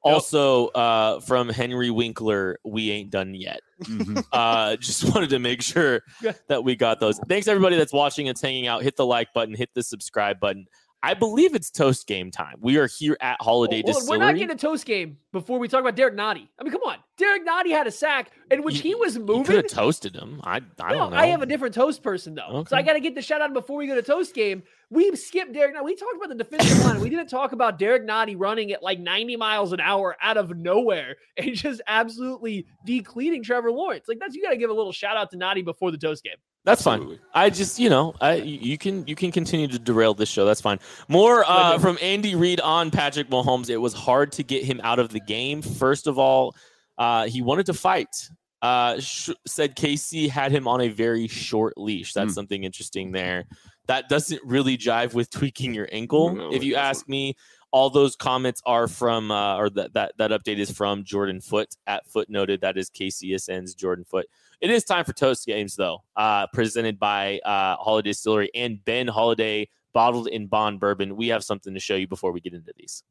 Also, from Henry Winkler, we ain't done yet. Mm-hmm. Just wanted to make sure that we got those. Thanks, everybody that's watching and hanging out. Hit the like button. Hit the subscribe button. I believe it's toast game time. We are here at Holiday Distillery. We're not getting a toast game before we talk about Derrick Nnadi. I mean, come on. Derrick Nnadi had a sack in which he was moving. You could have toasted him. I don't know. I have a different toast person, though. Okay. So I got to get the shout out before we go to toast game. We skipped Derrick Nnadi. We talked about the defensive line. We didn't talk about Derrick Nnadi running at like 90 miles an hour out of nowhere and just absolutely decleaning Trevor Lawrence. Like, you got to give a little shout out to Nnadi before the toast game. That's absolutely fine. I just, you can continue to derail this show. That's fine. More from Andy Reid on Patrick Mahomes. It was hard to get him out of the game. First of all, he wanted to fight. Said KC had him on a very short leash. That's something interesting there. That doesn't really jive with tweaking your ankle. No, if you ask me, all those comments are from, that update is from Jordan Foote at Footnoted. That is KCSN's Jordan Foote. It is time for Toast Games, though, presented by Holiday Distillery and Ben Holiday, bottled in Bond Bourbon. We have something to show you before we get into these.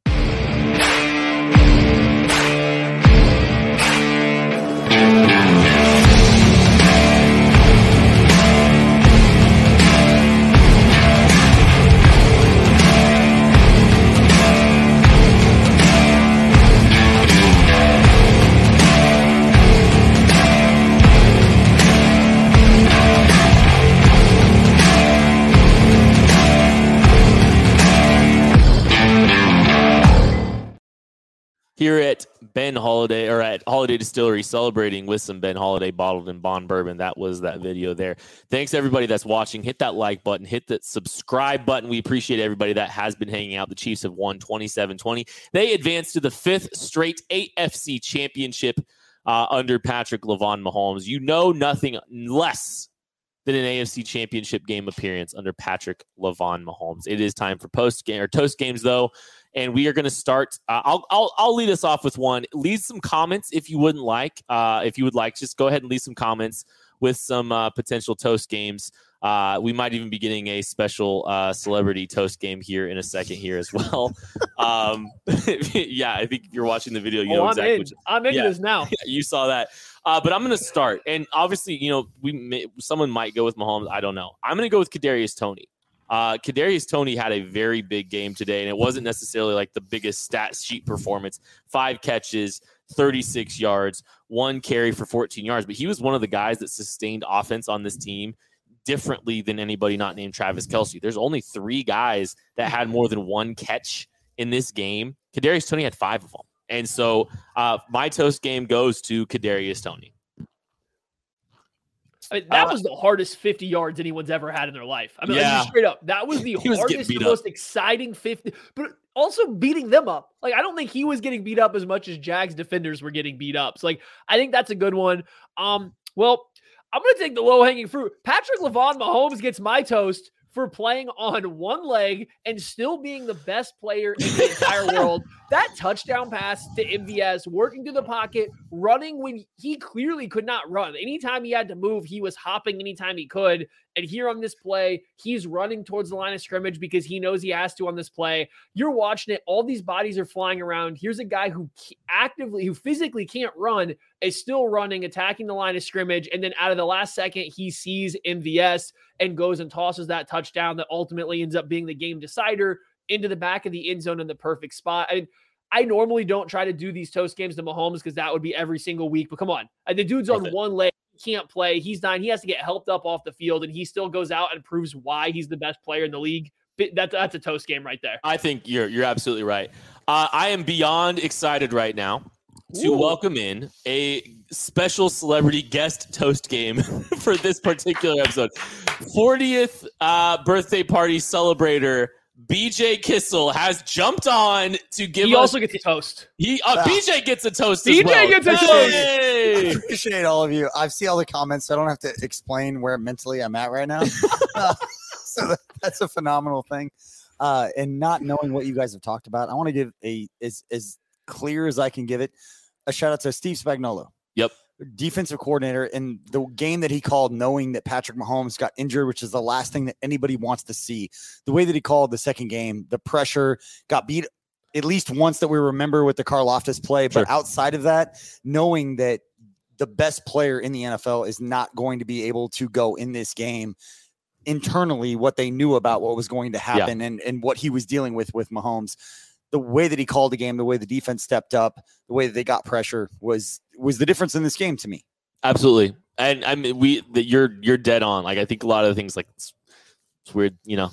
Here at Ben Holiday or at Holiday Distillery, celebrating with some Ben Holiday bottled in Bond Bourbon. That was that video there. Thanks, everybody that's watching. Hit that like button. Hit that subscribe button. We appreciate everybody that has been hanging out. The Chiefs have won 27-20. They advanced to the fifth straight AFC championship under Patrick Levon Mahomes. You know nothing less than an AFC championship game appearance under Patrick Levon Mahomes. It is time for toast games, though. And we are going to start. I'll lead us off with one. Leave some comments if you wouldn't like. If you would like, just go ahead and leave some comments with some potential toast games. We might even be getting a special celebrity toast game here in a second here as well. I think if you're watching the video, you know exactly. I'm into this now. You saw that. But I'm going to start. And obviously, someone might go with Mahomes. I don't know. I'm going to go with Kadarius Toney. Kadarius Toney had a very big game today, and it wasn't necessarily like the biggest stat sheet performance. 5 catches, 36 yards, 1 carry for 14 yards. But he was one of the guys that sustained offense on this team differently than anybody not named Travis Kelce. There's only 3 guys that had more than 1 catch in this game. Kadarius Toney had 5 of them. And so my toast game goes to Kadarius Toney. I mean, that was the hardest 50 yards anyone's ever had in their life. I mean, just straight up, that was the hardest, the most exciting 50, but also beating them up. Like, I don't think he was getting beat up as much as Jags defenders were getting beat up. So, like, I think that's a good one. Well, I'm going to take the low-hanging fruit. Patrick Levon Mahomes gets my toast for playing on one leg and still being the best player in the entire world. That touchdown pass to MVS, working through the pocket, running when he clearly could not run. Anytime he had to move, he was hopping anytime he could. And here on this play, he's running towards the line of scrimmage because he knows he has to on this play. You're watching it. All these bodies are flying around. Here's a guy who physically can't run, is still running, attacking the line of scrimmage. And then out of the last second, he sees MVS and goes and tosses that touchdown that ultimately ends up being the game decider into the back of the end zone in the perfect spot. I mean, I normally don't try to do these toast games to Mahomes because that would be every single week. But come on, the dude's on one leg. He can't play. He's not. He has to get helped up off the field, and he still goes out and proves why he's the best player in the league. That's a toast game right there. I think you're absolutely right. I am beyond excited right now to welcome in a special celebrity guest toast game for this particular episode. 40th birthday party celebrator. BJ Kissel has jumped on to give us... He also gets a toast. BJ gets a toast as well. BJ gets a toast! I appreciate all of you. I see all the comments, so I don't have to explain where mentally I'm at right now. So that's a phenomenal thing. And not knowing what you guys have talked about, I want to give as clear as I can give it, a shout-out to Steve Spagnuolo. Yep. Defensive coordinator, in the game that he called, knowing that Patrick Mahomes got injured, which is the last thing that anybody wants to see. The way that he called the second game, the pressure, got beat at least once that we remember with the Karlaftis play. But outside of that, knowing that the best player in the NFL is not going to be able to go in this game, internally what they knew about what was going to happen and what he was dealing with Mahomes. The way that he called the game, the way the defense stepped up, the way that they got pressure was the difference in this game to me. Absolutely. And I mean, you're dead on. Like, I think a lot of the things, like, it's weird, you know,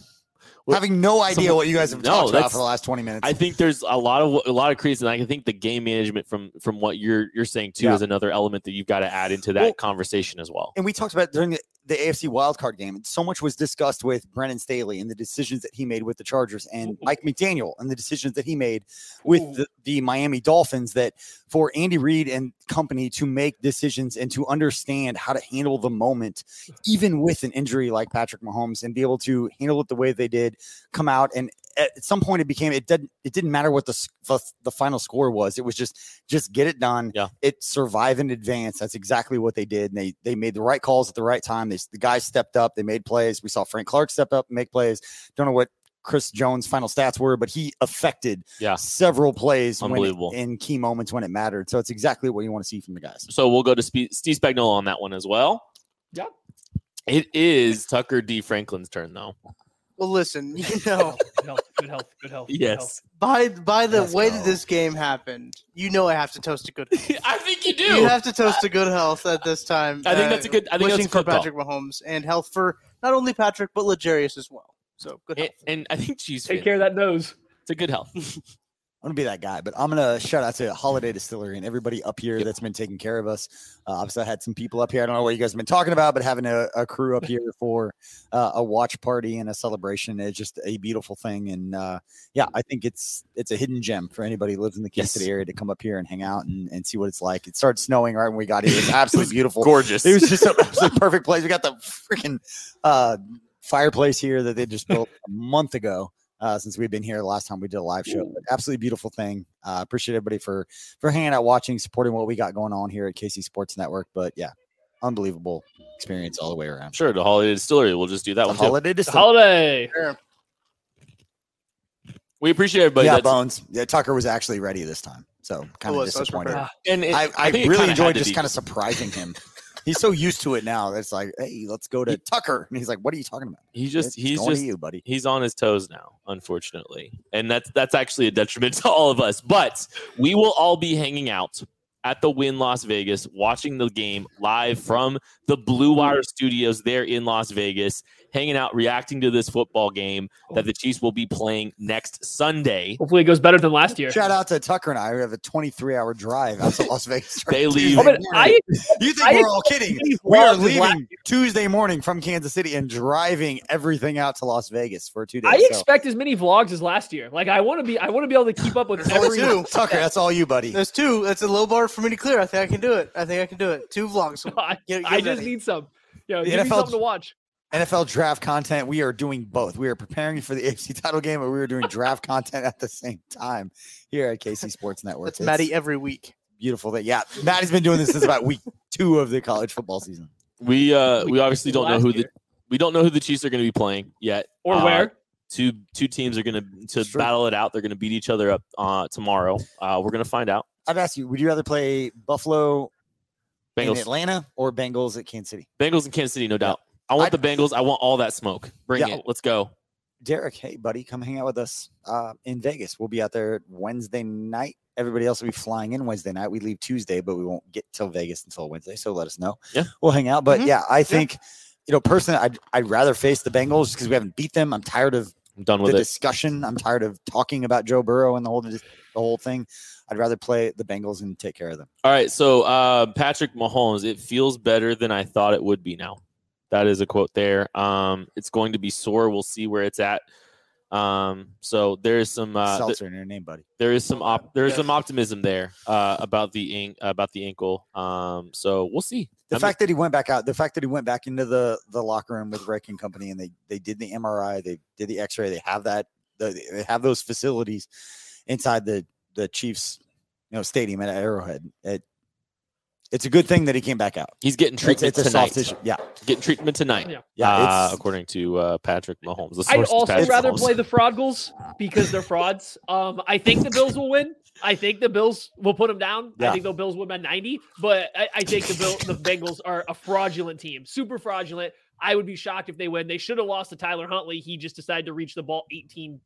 having no idea what you guys have talked about for the last 20 minutes. I think there's a lot of creases, and I think the game management from what you're saying too is another element that you've got to add into that conversation as well. And we talked about during the AFC wildcard game, so much was discussed with Brennan Staley and the decisions that he made with the Chargers, and Mike McDaniel and the decisions that he made with the Miami Dolphins, that for Andy Reid and company to make decisions and to understand how to handle the moment, even with an injury like Patrick Mahomes, and be able to handle it the way they did, come out, and at some point it didn't matter what the final score was. It was just get it done. Yeah. It survive in advance. That's exactly what they did. And they made the right calls at the right time. The guys stepped up. They made plays. We saw Frank Clark step up and make plays. Don't know what Chris Jones' final stats were, but he affected several plays in key moments when it mattered. So it's exactly what you want to see from the guys. So we'll go to Steve Spagnuolo on that one as well. Yeah. It is Tucker D. Franklin's turn, though. Well, listen, you know, good health. Yes. By the way that this game happened, you know, I have to toast to good health. I think you do. You have to toast to good health at this time. I think that's a good. I think that's a good call. Patrick Mahomes, and health for not only Patrick but L'Jarius as well. So good health. And I think Chiefs take care of that nose. It's a good health. I'm going to be that guy, but I'm going to shout out to Holiday Distillery and everybody up here that's been taking care of us. Obviously, I had some people up here. I don't know what you guys have been talking about, but having a crew up here for a watch party and a celebration is just a beautiful thing. And, I think it's a hidden gem for anybody who lives in the Kansas City area to come up here and hang out and see what it's like. It started snowing right when we got here. It was absolutely beautiful. Gorgeous. It was just an absolutely perfect place. We got the freaking fireplace here that they just built a month ago. Since we've been here the last time we did a live show. But absolutely beautiful thing. Appreciate everybody for hanging out, watching, supporting what we got going on here at KC Sports Network. But unbelievable experience all the way around. Sure, the Holiday Distillery. We'll just do that one too. Holiday Distillery. Holiday. Sure. We appreciate everybody. Yeah, Bones. Yeah, Tucker was actually ready this time. So kind of disappointed. And I really enjoyed just kind of surprising him. He's so used to it now. It's like, hey, let's go to Tucker. And he's like, what are you talking about? He's just you, buddy. He's on his toes now, unfortunately. And that's actually a detriment to all of us. But we will all be hanging out at the Wynn Las Vegas, watching the game live from the Blue Wire studios there in Las Vegas, hanging out, reacting to this football game that the Chiefs will be playing next Sunday. Hopefully it goes better than last year. Shout out to Tucker and I. We have a 23-hour drive out to Las Vegas. They leave. You think we're all kidding. We are leaving Tuesday morning from Kansas City and driving everything out to Las Vegas for 2 days. I expect as many vlogs as last year. Like, I want to be able to keep up with everything. Tucker, that's all you, buddy. There's two. That's a low bar for me to clear. I think I can do it. Two vlogs. I just need some. Give me something to watch. NFL draft content. We are doing both. We are preparing for the AFC title game, but we are doing draft content at the same time here at KC Sports Network. That's Maddie every week. Beautiful. Maddie's been doing this since about week 2 of the college football season. We obviously don't know who the we don't know who the Chiefs are going to be playing yet. Or where. Two teams are going to battle it out. They're going to beat each other up tomorrow. We're going to find out. I've asked you, would you rather play Buffalo Bengals in Atlanta or Bengals at Kansas City? Bengals in Kansas City, no doubt. Yeah. I want the Bengals. I want all that smoke. Bring it. Let's go. Derek, hey, buddy, come hang out with us in Vegas. We'll be out there Wednesday night. Everybody else will be flying in Wednesday night. We leave Tuesday, but we won't get till Vegas until Wednesday. So let us know. Yeah, we'll hang out. But yeah, I think you know personally, I'd rather face the Bengals because we haven't beat them. I'm tired of discussion. I'm tired of talking about Joe Burrow and the whole thing. I'd rather play the Bengals and take care of them. All right, so Patrick Mahomes, it feels better than I thought it would be now. That is a quote there. It's going to be sore. We'll see where it's at. So there is some seltzer in your name, buddy. There is some some optimism there about the ankle. So we'll see. The fact that he went back out, the fact that he went back into the locker room with Rick and company, and they did the MRI, they did the X-ray, they have that, they have those facilities inside the Chiefs, stadium at Arrowhead. It's a good thing that he came back out. He's getting treatment tonight. Yeah. Getting treatment tonight. Yeah. According to Patrick Mahomes. I'd also rather play the Froggles because they're frauds. I think the Bills will win. I think the Bills will put them down. Yeah. I think the Bills will win by 90. But I think the Bengals are a fraudulent team. Super fraudulent. I would be shocked if they win. They should have lost to Tyler Huntley. He just decided to reach the ball 18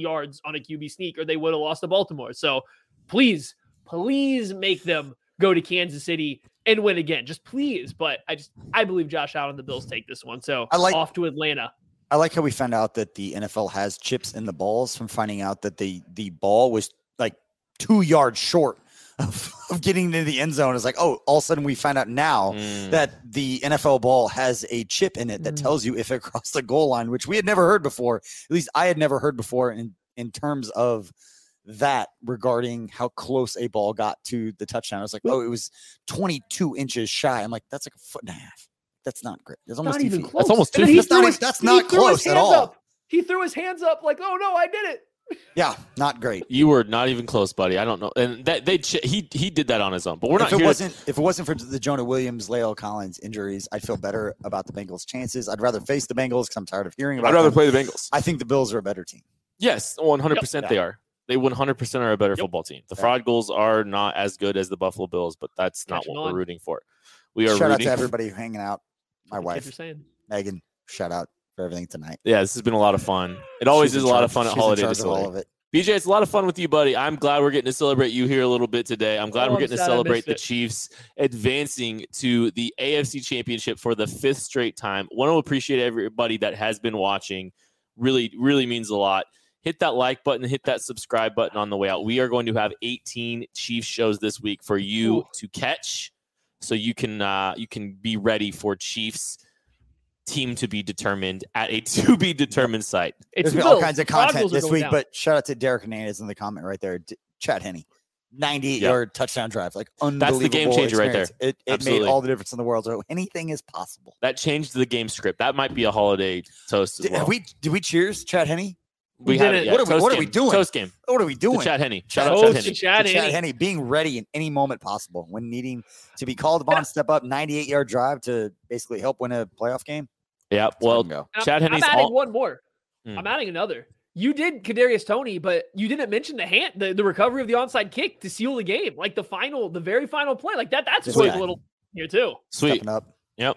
yards on a QB sneak, or they would have lost to Baltimore. So please make them go to Kansas City and win again. Just please. But I believe Josh Allen and the Bills take this one. So off to Atlanta. I like how we found out that the NFL has chips in the balls from finding out that the ball was like 2 yards short of getting into the end zone. It's like, oh, all of a sudden we find out now that the NFL ball has a chip in it that tells you if it crossed the goal line, which we had never heard before. At least I had never heard before in terms of that regarding how close a ball got to the touchdown. I was like, oh, it was 22 inches shy. I'm like, that's like a foot and a half. That's not great. That's almost 2 feet. That's almost 2 feet. That's not close at all. He threw his hands up like, oh no, I did it. Yeah, not great. You were not even close, buddy. I don't know. And that he did that on his own. But we're not. If it wasn't for the Jonah Williams, La'el Collins injuries, I'd feel better about the Bengals' chances. I'd rather face the Bengals because I'm tired of hearing about. I'd rather play the Bengals. I think the Bills are a better team. Yes, 100% they are. They 100% are a better football team. The fraud goals are not as good as the Buffalo Bills, but that's not what we're rooting for. We are shout out to everybody hanging out. My wife, Megan, shout out for everything tonight. Yeah, this has been a lot of fun. It always is a lot of fun at Holiday Distillery. BJ, it's a lot of fun with you, buddy. I'm glad we're getting to celebrate you here a little bit today. I'm glad we're getting to celebrate the Chiefs advancing to the AFC Championship for the 5th straight time. I want to appreciate everybody that has been watching. Really, really means a lot. Hit that like button, hit that subscribe button on the way out. We are going to have 18 Chiefs shows this week for you to catch, so you can be ready for Chiefs team to be determined at a to-be-determined site. There's been all kinds of content this week, but shout out to Derrick Nnadi in the comment right there. Chad Henne, 98-yard touchdown drive. Like, unbelievable. That's the game changer experience. Right there. It made all the difference in the world. So anything is possible. That changed the game script. That might be a holiday toast as well. Did we cheers Chad Henne? We did it. What are we doing? Toast game. What are we doing? Chad Henne. Shout out Chad Henne. Being ready in any moment possible when needing to be called upon. Step up, 98-yard drive to basically help win a playoff game. Yeah. Well, Chad Henne's I'm adding one more. I'm adding another. You did Kadarius Toney, but you didn't mention the recovery of the onside kick to seal the game, like the very final play, like that. That's a little here too. Sweet. Stepping up. Yep.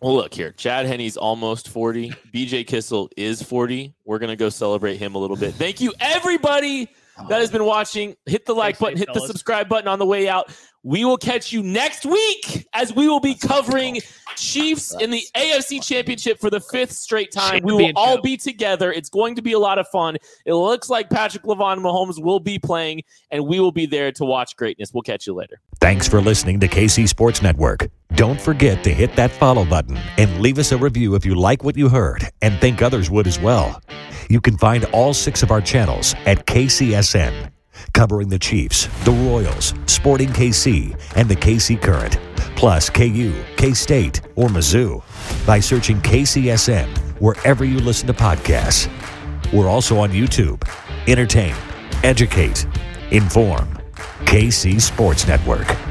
Well, look here. Chad Henne's almost 40. BJ Kissel is 40. We're going to go celebrate him a little bit. Thank you, everybody that has been watching. Hit the like button. Hit the subscribe button on the way out. We will catch you next week as we will be covering Chiefs in the AFC Championship for the 5th straight time. We will all be together. It's going to be a lot of fun. It looks like Patrick Levon Mahomes will be playing, and we will be there to watch greatness. We'll catch you later. Thanks for listening to KC Sports Network. Don't forget to hit that follow button and leave us a review if you like what you heard and think others would as well. You can find all 6 of our channels at KCSN, covering the Chiefs, the Royals, Sporting KC, and the KC Current, plus KU, K-State, or Mizzou by searching KCSN wherever you listen to podcasts. We're also on YouTube. Entertain, educate, inform. KC Sports Network.